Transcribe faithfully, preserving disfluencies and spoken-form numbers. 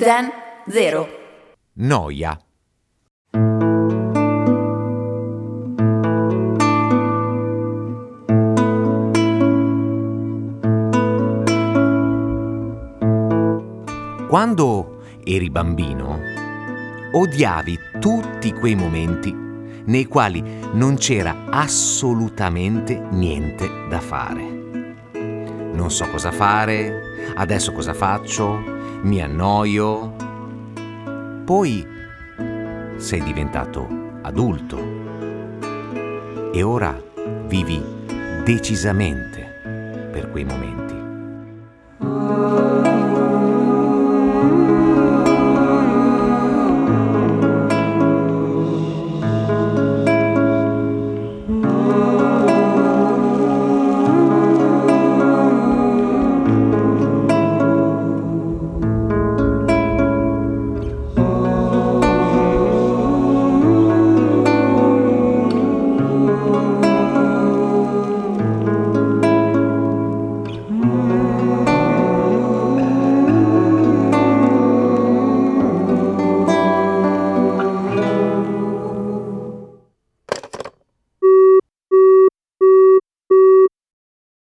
Zen.Zero. Noia. Quando eri bambino, odiavi tutti quei momenti nei quali non c'era assolutamente niente da fare. Non so cosa fare, adesso cosa faccio, mi annoio. Poi sei diventato adulto e ora vivi decisamente per quei momenti.